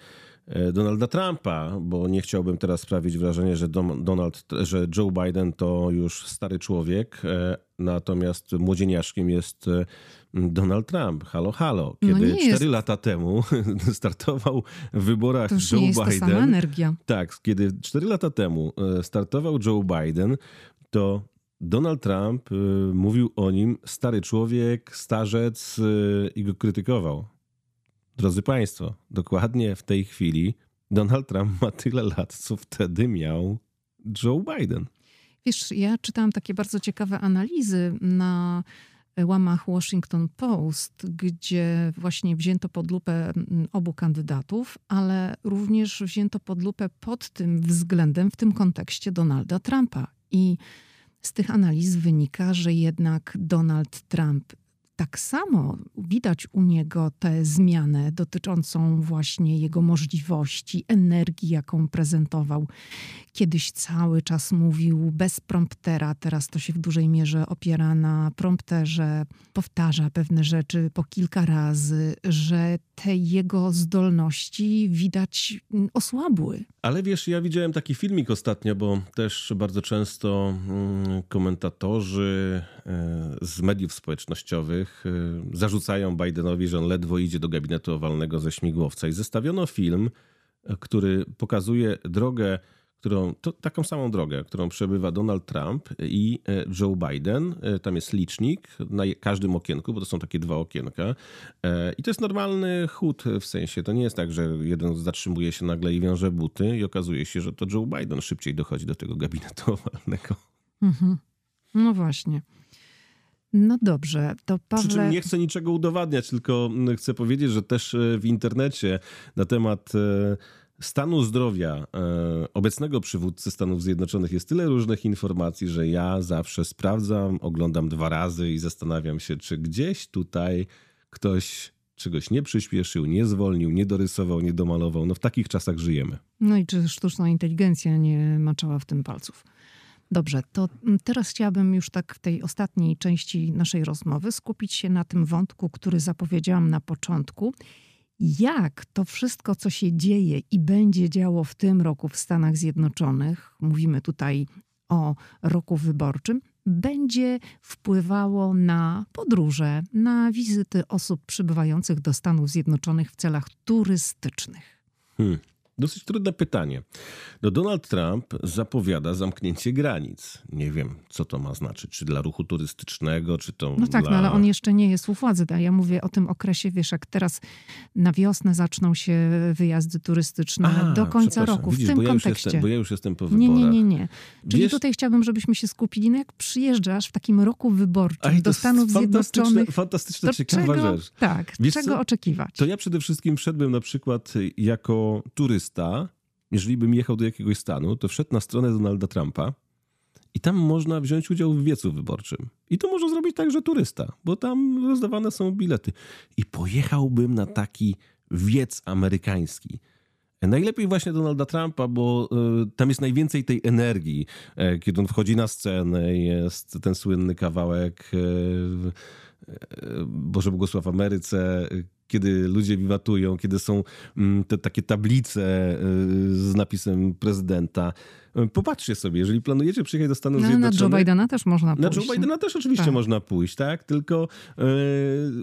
Donalda Trumpa, bo nie chciałbym teraz sprawić wrażenia, że, Donald, że Joe Biden to już stary człowiek, natomiast młodzieniaszkiem jest Donald Trump. Halo, halo. Kiedy no cztery jest. lata temu startował w wyborach Joe Biden. To jest ta sama energia. Tak, kiedy cztery lata temu startował Joe Biden, to Donald Trump mówił o nim stary człowiek, starzec i go krytykował. Drodzy Państwo, dokładnie w tej chwili Donald Trump ma tyle lat, co wtedy miał Joe Biden. Wiesz, ja czytałam takie bardzo ciekawe analizy na łamach Washington Post, gdzie właśnie wzięto pod lupę obu kandydatów, ale również wzięto pod lupę pod tym względem, w tym kontekście Donalda Trumpa. I z tych analiz wynika, że jednak Donald Trump tak samo widać u niego tę zmianę dotyczącą właśnie jego możliwości, energii, jaką prezentował. Kiedyś cały czas mówił bez promptera, teraz to się w dużej mierze opiera na prompterze, powtarza pewne rzeczy po kilka razy, że te jego zdolności widać osłabły. Ale wiesz, ja widziałem taki filmik ostatnio, bo też bardzo często komentatorzy z mediów społecznościowych zarzucają Bidenowi, że on ledwo idzie do gabinetu owalnego ze śmigłowca. I zestawiono film, który pokazuje drogę, którą, to taką samą drogę, którą przebywa Donald Trump i Joe Biden. Tam jest licznik na każdym okienku, bo to są takie dwa okienka. I to jest normalny chód, w sensie to nie jest tak, że jeden zatrzymuje się nagle i wiąże buty i okazuje się, że to Joe Biden szybciej dochodzi do tego gabinetu owalnego. Mhm. No właśnie. No dobrze, to Pawle... Przy czym nie chcę niczego udowadniać, tylko chcę powiedzieć, że też w internecie na temat stanu zdrowia obecnego przywódcy Stanów Zjednoczonych jest tyle różnych informacji, że ja zawsze sprawdzam, oglądam dwa razy i zastanawiam się, czy gdzieś tutaj ktoś czegoś nie przyspieszył, nie zwolnił, nie dorysował, nie domalował. No w takich czasach żyjemy. No i czy sztuczna inteligencja nie maczała w tym palców? Dobrze, to teraz chciałabym już tak w tej ostatniej części naszej rozmowy skupić się na tym wątku, który zapowiedziałam na początku. Jak to wszystko, co się dzieje i będzie działo w tym roku w Stanach Zjednoczonych, mówimy tutaj o roku wyborczym, będzie wpływało na podróże, na wizyty osób przybywających do Stanów Zjednoczonych w celach turystycznych? Hmm. Dosyć trudne pytanie. No Donald Trump zapowiada zamknięcie granic. Nie wiem, co to ma znaczyć. Czy dla ruchu turystycznego, czy to No tak, dla... no, ale on jeszcze nie jest u władzy. Ja mówię o tym okresie, wiesz, jak teraz na wiosnę zaczną się wyjazdy turystyczne A, do końca roku. Widzisz, w tym bo ja kontekście. Jestem, bo ja już jestem po wyborach. Nie, nie, nie. nie. Czyli wiesz... tutaj chciałabym, żebyśmy się skupili, no jak przyjeżdżasz w takim roku wyborczym Aj, do Stanów Zjednoczonych. Fantastyczna, ciekawa czego, rzecz. Tak, wiesz, czego co? oczekiwać? To ja przede wszystkim wszedłem na przykład jako turysta. Jeżeli bym jechał do jakiegoś stanu, to wszedł na stronę Donalda Trumpa i tam można wziąć udział w wiecu wyborczym. I to można zrobić także turysta, bo tam rozdawane są bilety. I pojechałbym na taki wiec amerykański. Najlepiej właśnie Donalda Trumpa, bo tam jest najwięcej tej energii, kiedy on wchodzi na scenę, jest ten słynny kawałek Boże Błogosław Ameryce, kiedy ludzie wiwatują, kiedy są te takie tablice z napisem prezydenta. Popatrzcie sobie, jeżeli planujecie przyjechać do Stanów no, Zjednoczonych... Na Joe Bidena też można pójść. Na Joe Bidena też oczywiście tak. można pójść, tak? Tylko yy,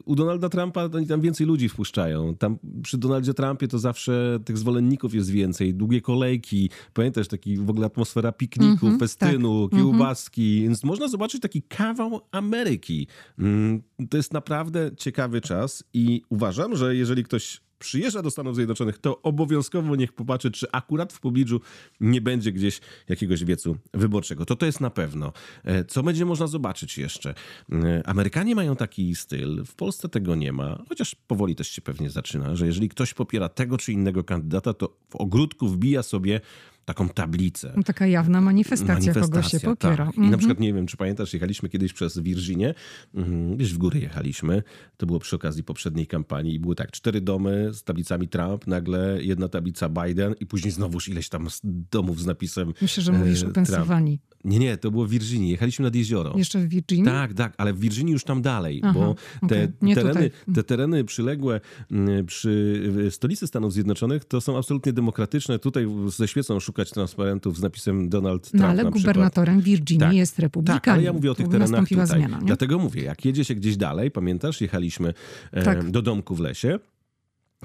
u Donalda Trumpa tam więcej ludzi wpuszczają. Tam przy Donaldzie Trumpie to zawsze tych zwolenników jest więcej. Długie kolejki, pamiętasz, taki w ogóle atmosfera pikniku, mm-hmm, festynu, tak. kiełbaski. Mm-hmm. Więc można zobaczyć taki kawał Ameryki. To jest naprawdę ciekawy czas i uważam, że jeżeli ktoś przyjeżdża do Stanów Zjednoczonych, to obowiązkowo niech popatrzy, czy akurat w pobliżu nie będzie gdzieś jakiegoś wiecu wyborczego. To to jest na pewno. Co będzie można zobaczyć jeszcze? Amerykanie mają taki styl, w Polsce tego nie ma, chociaż powoli też się pewnie zaczyna, że jeżeli ktoś popiera tego czy innego kandydata, to w ogródku wbija sobie taką tablicę. Taka jawna manifestacja, manifestacja kogo się popiera. Tak. I mm-hmm. na przykład, nie wiem, czy pamiętasz, jechaliśmy kiedyś przez Wirginię, gdzieś w góry jechaliśmy, to było przy okazji poprzedniej kampanii i były tak cztery domy z tablicami Trump, nagle jedna tablica Biden i później znowuż ileś tam domów z napisem Myślę, że mówisz o Pensylwanii. Nie, nie, to było w Wirginii. Jechaliśmy nad jezioro. Jeszcze w Wirginii? Tak, tak, ale w Wirginii już tam dalej, Aha, bo te, okay. tereny, te tereny przyległe przy stolicy Stanów Zjednoczonych to są absolutnie demokratyczne. Tutaj ze świecą szukać transparentów z napisem Donald Trump. No, ale na gubernatorem Wirginii tak, jest republikanin. Tak, ale ja mówię o tych tu terenach tutaj. Zmiana, dlatego mówię, jak jedzie się gdzieś dalej, pamiętasz, jechaliśmy tak. do domku w lesie,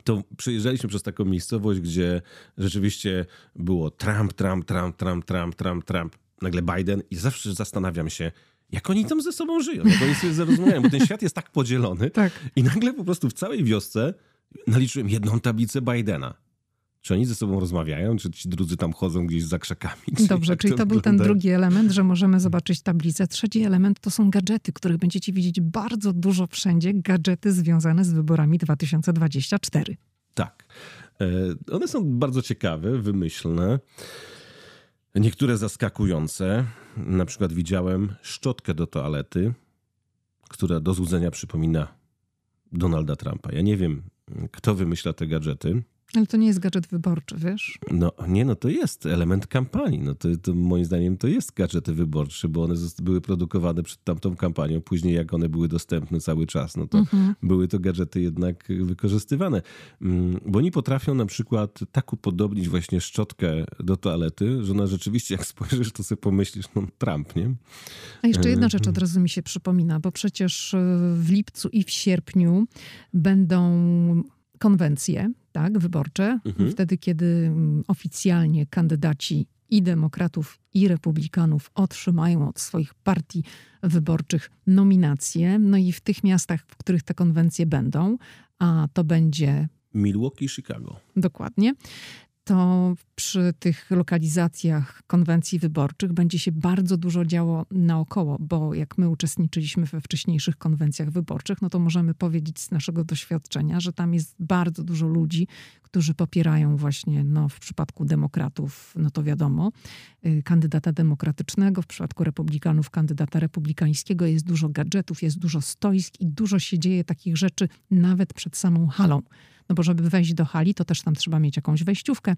to przejeżdżaliśmy przez taką miejscowość, gdzie rzeczywiście było Trump, Trump, Trump, Trump, Trump, Trump, Trump. Nagle Biden i zawsze zastanawiam się, jak oni tam ze sobą żyją, jak oni sobie zrozumieją, bo ten świat jest tak podzielony tak. i nagle po prostu w całej wiosce naliczyłem jedną tablicę Bidena. Czy oni ze sobą rozmawiają? Czy ci drudzy tam chodzą gdzieś za krzakami? Czy Dobrze, czyli to, to był ten drugi element, że możemy zobaczyć tablicę. Trzeci element to są gadżety, których będziecie widzieć bardzo dużo wszędzie. Gadżety związane z wyborami dwa tysiące dwudziestego czwartego. Tak. One są bardzo ciekawe, wymyślne. Niektóre zaskakujące. Na przykład widziałem szczotkę do toalety, która do złudzenia przypomina Donalda Trumpa. Ja nie wiem, kto wymyśla te gadżety. Ale to nie jest gadżet wyborczy, wiesz? No nie, no to jest element kampanii. No to, to moim zdaniem to jest gadżet wyborczy, bo one były produkowane przed tamtą kampanią. Później jak one były dostępne cały czas, no to mhm. były to gadżety jednak wykorzystywane. Bo oni potrafią na przykład tak upodobnić właśnie szczotkę do toalety, że ona rzeczywiście jak spojrzysz, to sobie pomyślisz, no Trump, nie? A jeszcze jedna rzecz od razu mi się przypomina, bo przecież w lipcu i w sierpniu będą konwencje, tak, wyborcze, mhm. wtedy kiedy oficjalnie kandydaci i demokratów, i republikanów otrzymają od swoich partii wyborczych nominacje. No i w tych miastach, w których te konwencje będą, a to będzie... Milwaukee i Chicago. Dokładnie. To przy tych lokalizacjach konwencji wyborczych będzie się bardzo dużo działo naokoło, bo jak my uczestniczyliśmy we wcześniejszych konwencjach wyborczych, no to możemy powiedzieć z naszego doświadczenia, że tam jest bardzo dużo ludzi, którzy popierają właśnie, no w przypadku demokratów, no to wiadomo, kandydata demokratycznego, w przypadku republikanów kandydata republikańskiego. Jest dużo gadżetów, jest dużo stoisk i dużo się dzieje takich rzeczy nawet przed samą halą. No bo żeby wejść do hali, to też tam trzeba mieć jakąś wejściówkę,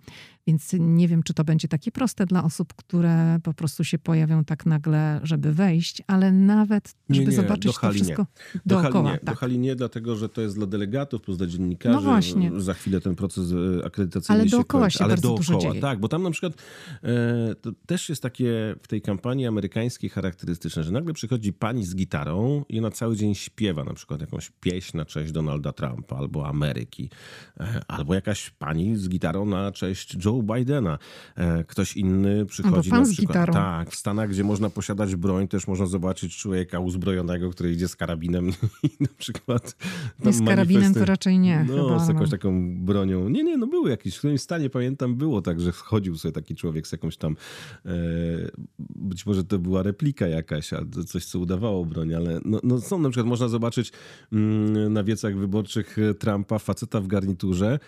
więc nie wiem, czy to będzie takie proste dla osób, które po prostu się pojawią tak nagle, żeby wejść, ale nawet, żeby nie, nie, zobaczyć to wszystko nie. Do dookoła. Hali nie, tak. Do hali nie, dlatego że to jest dla delegatów plus dla dziennikarzy. No właśnie. Za chwilę ten proces akredytacyjny ale się dookoła kończy. Się ale bardzo dookoła, dużo dzieje. Tak, bo tam na przykład e, to też jest takie w tej kampanii amerykańskiej charakterystyczne, że nagle przychodzi pani z gitarą i ona cały dzień śpiewa na przykład jakąś pieśń na cześć Donalda Trumpa albo Ameryki. Albo jakaś pani z gitarą na cześć Joe Bidena. Ktoś inny przychodzi na przykład... Tak, w Stanach, gdzie można posiadać broń, też można zobaczyć człowieka uzbrojonego, który idzie z karabinem i na przykład... Tam z karabinem to raczej nie. No, chyba, z jakąś no. taką bronią. Nie, nie, no był jakiś. W którymś stanie, pamiętam, było tak, że chodził sobie taki człowiek z jakąś tam... E, być może to była replika jakaś, albo coś, co udawało broń, ale no, no są na przykład, można zobaczyć mm, na wiecach wyborczych Trumpa faceta w garniturze.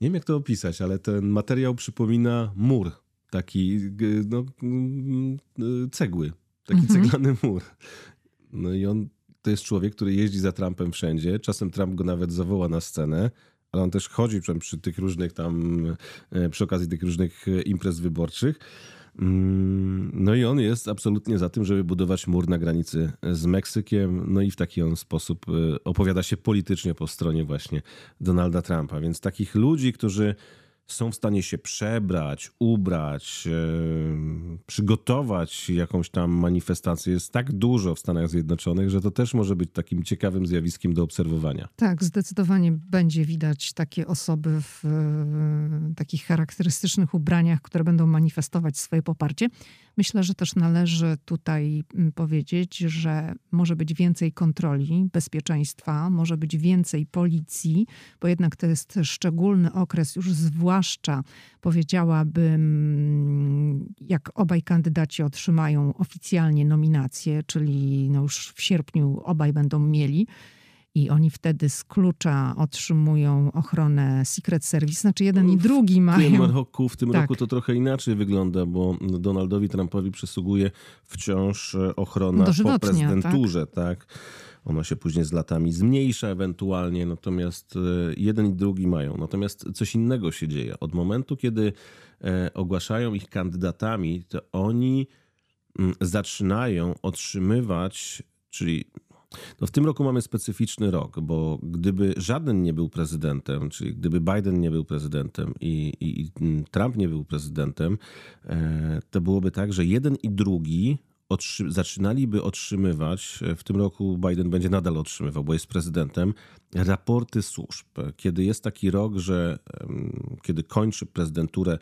Nie wiem, jak to opisać, ale ten materiał przypomina mur. Taki no, cegły. Taki mhm. ceglany mur. No i on to jest człowiek, który jeździ za Trumpem wszędzie. Czasem Trump go nawet zawoła na scenę. Ale on też chodzi przy, przy tych różnych tam, przy okazji tych różnych imprez wyborczych. No i on jest absolutnie za tym, żeby budować mur na granicy z Meksykiem. No i w taki on sposób opowiada się politycznie po stronie właśnie Donalda Trumpa. Więc takich ludzi, którzy są w stanie się przebrać, ubrać, przygotować jakąś tam manifestację, jest tak dużo w Stanach Zjednoczonych, że to też może być takim ciekawym zjawiskiem do obserwowania. Tak, zdecydowanie będzie widać takie osoby w takich charakterystycznych ubraniach, które będą manifestować swoje poparcie. Myślę, że też należy tutaj powiedzieć, że może być więcej kontroli, bezpieczeństwa, może być więcej policji, bo jednak to jest szczególny okres już zwłaszcza Zwłaszcza powiedziałabym, jak obaj kandydaci otrzymają oficjalnie nominacje, czyli no już w sierpniu obaj będą mieli. i oni wtedy z klucza otrzymują ochronę Secret Service. Znaczy jeden i drugi mają. W tym roku, w tym tak. roku to trochę inaczej wygląda, bo Donaldowi Trumpowi przysługuje wciąż ochrona po prezydenturze. Tak? Tak? Ono się później z latami zmniejsza ewentualnie, natomiast jeden i drugi mają. Natomiast coś innego się dzieje. Od momentu, kiedy ogłaszają ich kandydatami, to oni zaczynają otrzymywać, czyli no w tym roku mamy specyficzny rok, bo gdyby żaden nie był prezydentem, czyli gdyby Biden nie był prezydentem i, i, i Trump nie był prezydentem, to byłoby tak, że jeden i drugi Otrzy- zaczynaliby otrzymywać, w tym roku Biden będzie nadal otrzymywał, bo jest prezydentem, raporty służb. Kiedy jest taki rok, że kiedy kończy prezydenturę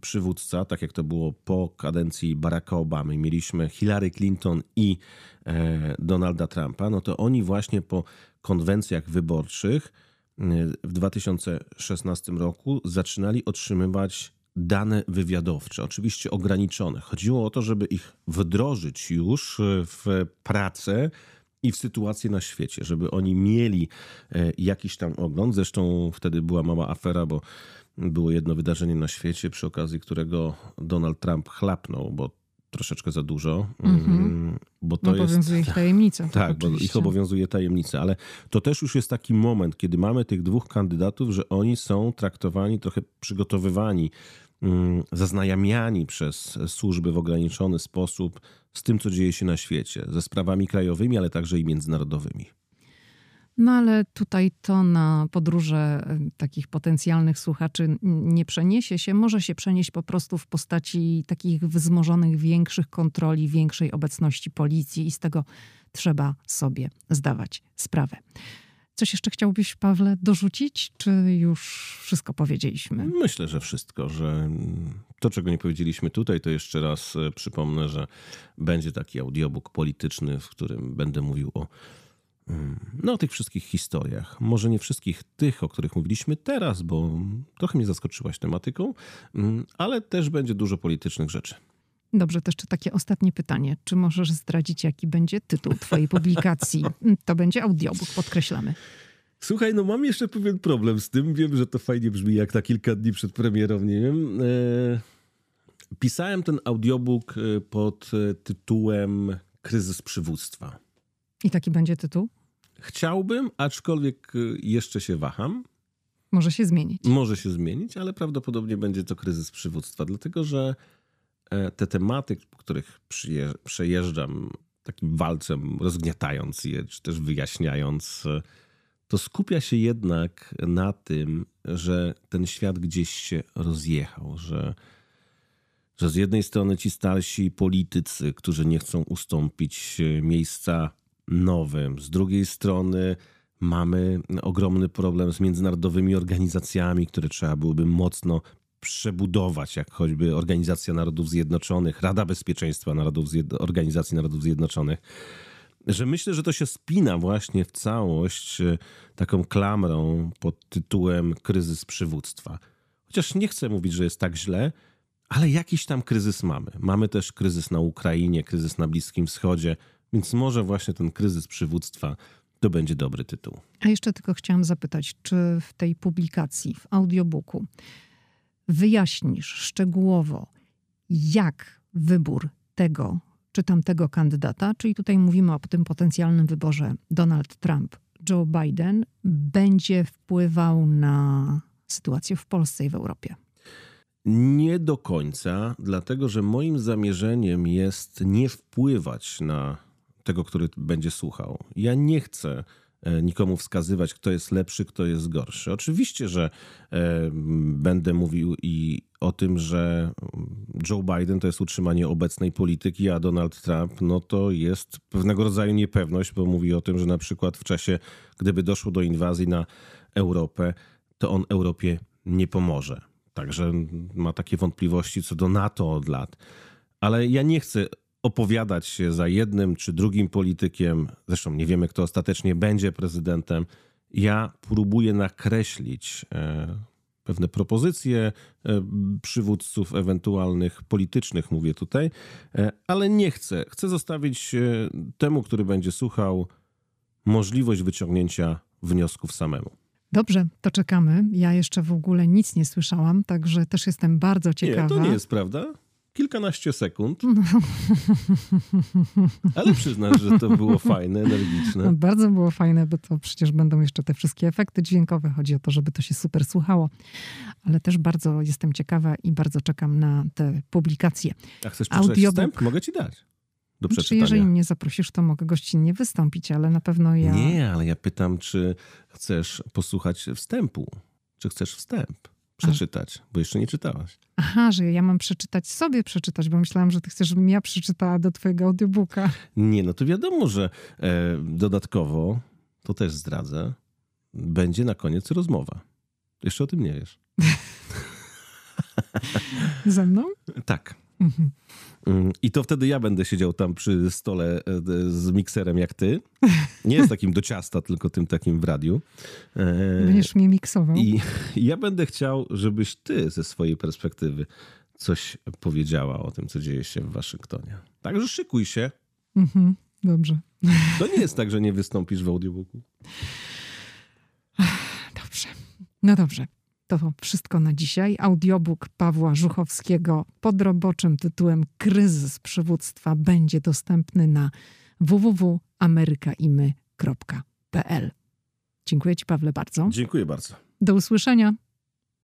przywódca, tak jak to było po kadencji Baracka Obamy, mieliśmy Hillary Clinton i Donalda Trumpa, no to oni właśnie po konwencjach wyborczych w dwa tysiące szesnastym roku zaczynali otrzymywać dane wywiadowcze, oczywiście ograniczone. Chodziło o to, żeby ich wdrożyć już w pracę i w sytuację na świecie, żeby oni mieli jakiś tam ogląd. Zresztą wtedy była mała afera, bo było jedno wydarzenie na świecie, przy okazji którego Donald Trump chlapnął, bo troszeczkę za dużo. Mm-hmm. Bo to obowiązuje jest... ich tajemnica. Tak, tak bo ich obowiązuje tajemnica, ale to też już jest taki moment, kiedy mamy tych dwóch kandydatów, że oni są traktowani, trochę przygotowywani, zaznajamiani przez służby w ograniczony sposób z tym, co dzieje się na świecie, ze sprawami krajowymi, ale także i międzynarodowymi. No ale tutaj to na podróże takich potencjalnych słuchaczy nie przeniesie się. Może się przenieść po prostu w postaci takich wzmożonych, większych kontroli, większej obecności policji i z tego trzeba sobie zdawać sprawę. Coś jeszcze chciałbyś, Pawle, dorzucić? Czy już wszystko powiedzieliśmy? Myślę, że wszystko, że to, czego nie powiedzieliśmy tutaj, to jeszcze raz przypomnę, że będzie taki audiobook polityczny, w którym będę mówił o No o tych wszystkich historiach. Może nie wszystkich tych, o których mówiliśmy teraz, bo trochę mnie zaskoczyłaś tematyką, ale też będzie dużo politycznych rzeczy. Dobrze, to jeszcze takie ostatnie pytanie. Czy możesz zdradzić, jaki będzie tytuł twojej publikacji? To będzie audiobook, podkreślamy. Słuchaj, no mam jeszcze pewien problem z tym. Wiem, że to fajnie brzmi jak na kilka dni przed premierą, nie wiem. Pisałem ten audiobook pod tytułem Kryzys przywództwa. I taki będzie tytuł? Chciałbym, aczkolwiek jeszcze się waham. Może się zmienić. Może się zmienić, ale prawdopodobnie będzie to kryzys przywództwa, dlatego że te tematy, których przejeżdżam takim walcem, rozgniatając je, czy też wyjaśniając, to skupia się jednak na tym, że ten świat gdzieś się rozjechał, że... że z jednej strony ci starsi politycy, którzy nie chcą ustąpić miejsca nowym, z drugiej strony mamy ogromny problem z międzynarodowymi organizacjami, które trzeba byłoby mocno przebudować, jak choćby Organizacja Narodów Zjednoczonych, Rada Bezpieczeństwa Narodów Zjed- Organizacji Narodów Zjednoczonych, że myślę, że to się spina właśnie w całość taką klamrą pod tytułem kryzys przywództwa. Chociaż nie chcę mówić, że jest tak źle, ale jakiś tam kryzys mamy. Mamy też kryzys na Ukrainie, kryzys na Bliskim Wschodzie, więc może właśnie ten kryzys przywództwa to będzie dobry tytuł. A jeszcze tylko chciałam zapytać, czy w tej publikacji, w audiobooku wyjaśnisz szczegółowo, jak wybór tego czy tamtego kandydata, czyli tutaj mówimy o tym potencjalnym wyborze Donald Trump, Joe Biden, będzie wpływał na sytuację w Polsce i w Europie? Nie do końca, dlatego że moim zamierzeniem jest nie wpływać na tego, który będzie słuchał. Ja nie chcę nikomu wskazywać, kto jest lepszy, kto jest gorszy. Oczywiście, że będę mówił i o tym, że Joe Biden to jest utrzymanie obecnej polityki, a Donald Trump no to jest pewnego rodzaju niepewność, bo mówi o tym, że na przykład w czasie, gdyby doszło do inwazji na Europę, to on Europie nie pomoże. Także ma takie wątpliwości co do NATO od lat. Ale ja nie chcę opowiadać się za jednym czy drugim politykiem. Zresztą nie wiemy, kto ostatecznie będzie prezydentem. Ja próbuję nakreślić pewne propozycje przywódców ewentualnych, politycznych mówię tutaj, ale nie chcę. Chcę zostawić temu, który będzie słuchał, możliwość wyciągnięcia wniosków samemu. Dobrze, to czekamy. Ja jeszcze w ogóle nic nie słyszałam, także też jestem bardzo ciekawa. Nie, to nie jest prawda. Kilkanaście sekund. No. Ale przyznasz, że to było fajne, energiczne. No, bardzo było fajne, bo to przecież będą jeszcze te wszystkie efekty dźwiękowe. Chodzi o to, żeby to się super słuchało. Ale też bardzo jestem ciekawa i bardzo czekam na te publikacje. A chcesz przeczytać wstęp? Mogę ci dać. Do przeczytania. Czyli jeżeli mnie zaprosisz, to mogę gościnnie wystąpić, ale na pewno ja... Nie, ale ja pytam, czy chcesz posłuchać wstępu? Czy chcesz wstęp przeczytać? Bo jeszcze nie czytałaś. Aha, że ja mam przeczytać, sobie przeczytać, bo myślałam, że ty chcesz, żebym ja przeczytała do twojego audiobooka. Nie, no to wiadomo, że e, dodatkowo, to też zdradzę, będzie na koniec rozmowa. Jeszcze o tym nie wiesz. Ze mną? Tak. Mhm. I to wtedy ja będę siedział tam przy stole z mikserem jak ty. Nie jest takim do ciasta, tylko tym takim w radiu. Będziesz mnie miksował. I ja będę chciał, żebyś ty ze swojej perspektywy coś powiedziała o tym, co dzieje się w Waszyngtonie. Także szykuj się. Mhm, dobrze. To nie jest tak, że nie wystąpisz w audiobooku. Dobrze. No dobrze. To wszystko na dzisiaj. Audiobook Pawła Żuchowskiego pod roboczym tytułem Kryzys przywództwa będzie dostępny na w w w kropka amerykaimy kropka p l. Dziękuję ci, Pawle, bardzo. Dziękuję bardzo. Do usłyszenia.